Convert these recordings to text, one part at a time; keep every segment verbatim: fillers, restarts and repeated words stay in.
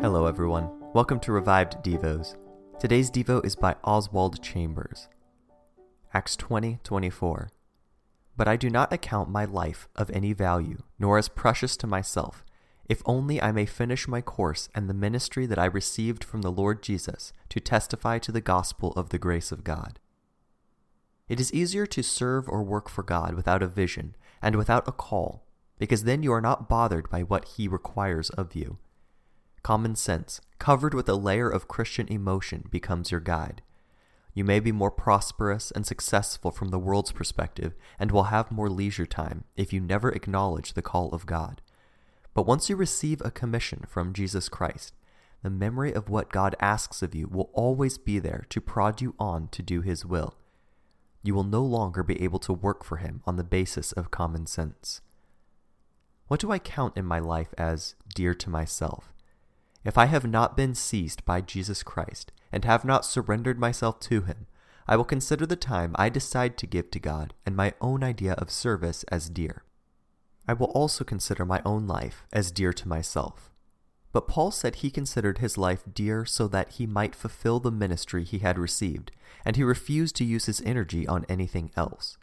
Hello everyone, welcome to Revived Devos. Today's Devo is by Oswald Chambers. Acts twenty twenty-four. But I do not account my life of any value, nor as precious to myself, if only I may finish my course and the ministry that I received from the Lord Jesus to testify to the gospel of the grace of God. It is easier to serve or work for God without a vision and without a call, because then you are not bothered by what He requires of you. Common sense, covered with a layer of Christian emotion, becomes your guide. You may be more prosperous and successful from the world's perspective and will have more leisure time if you never acknowledge the call of God. But once you receive a commission from Jesus Christ, the memory of what God asks of you will always be there to prod you on to do His will. You will no longer be able to work for Him on the basis of common sense. What do I count in my life as dear to myself? If I have not been seized by Jesus Christ and have not surrendered myself to Him, I will consider the time I decide to give to God and my own idea of service as dear. I will also consider my own life as dear to myself. But Paul said he considered his life dear so that he might fulfill the ministry he had received, and he refused to use his energy on anything else.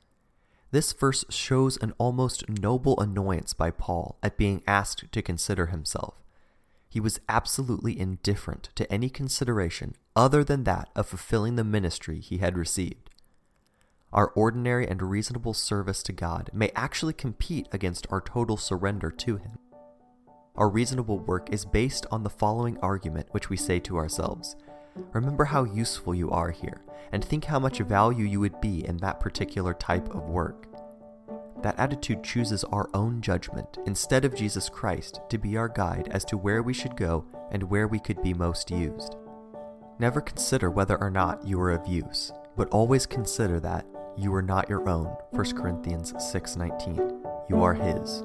This verse shows an almost noble annoyance by Paul at being asked to consider himself. He was absolutely indifferent to any consideration other than that of fulfilling the ministry he had received. Our ordinary and reasonable service to God may actually compete against our total surrender to Him. Our reasonable work is based on the following argument which we say to ourselves: remember how useful you are here, and think how much value you would be in that particular type of work. That attitude chooses our own judgment instead of Jesus Christ to be our guide as to where we should go and where we could be most used. Never consider whether or not you are of use, but always consider that you are not your own, First Corinthians six nineteen. You are His.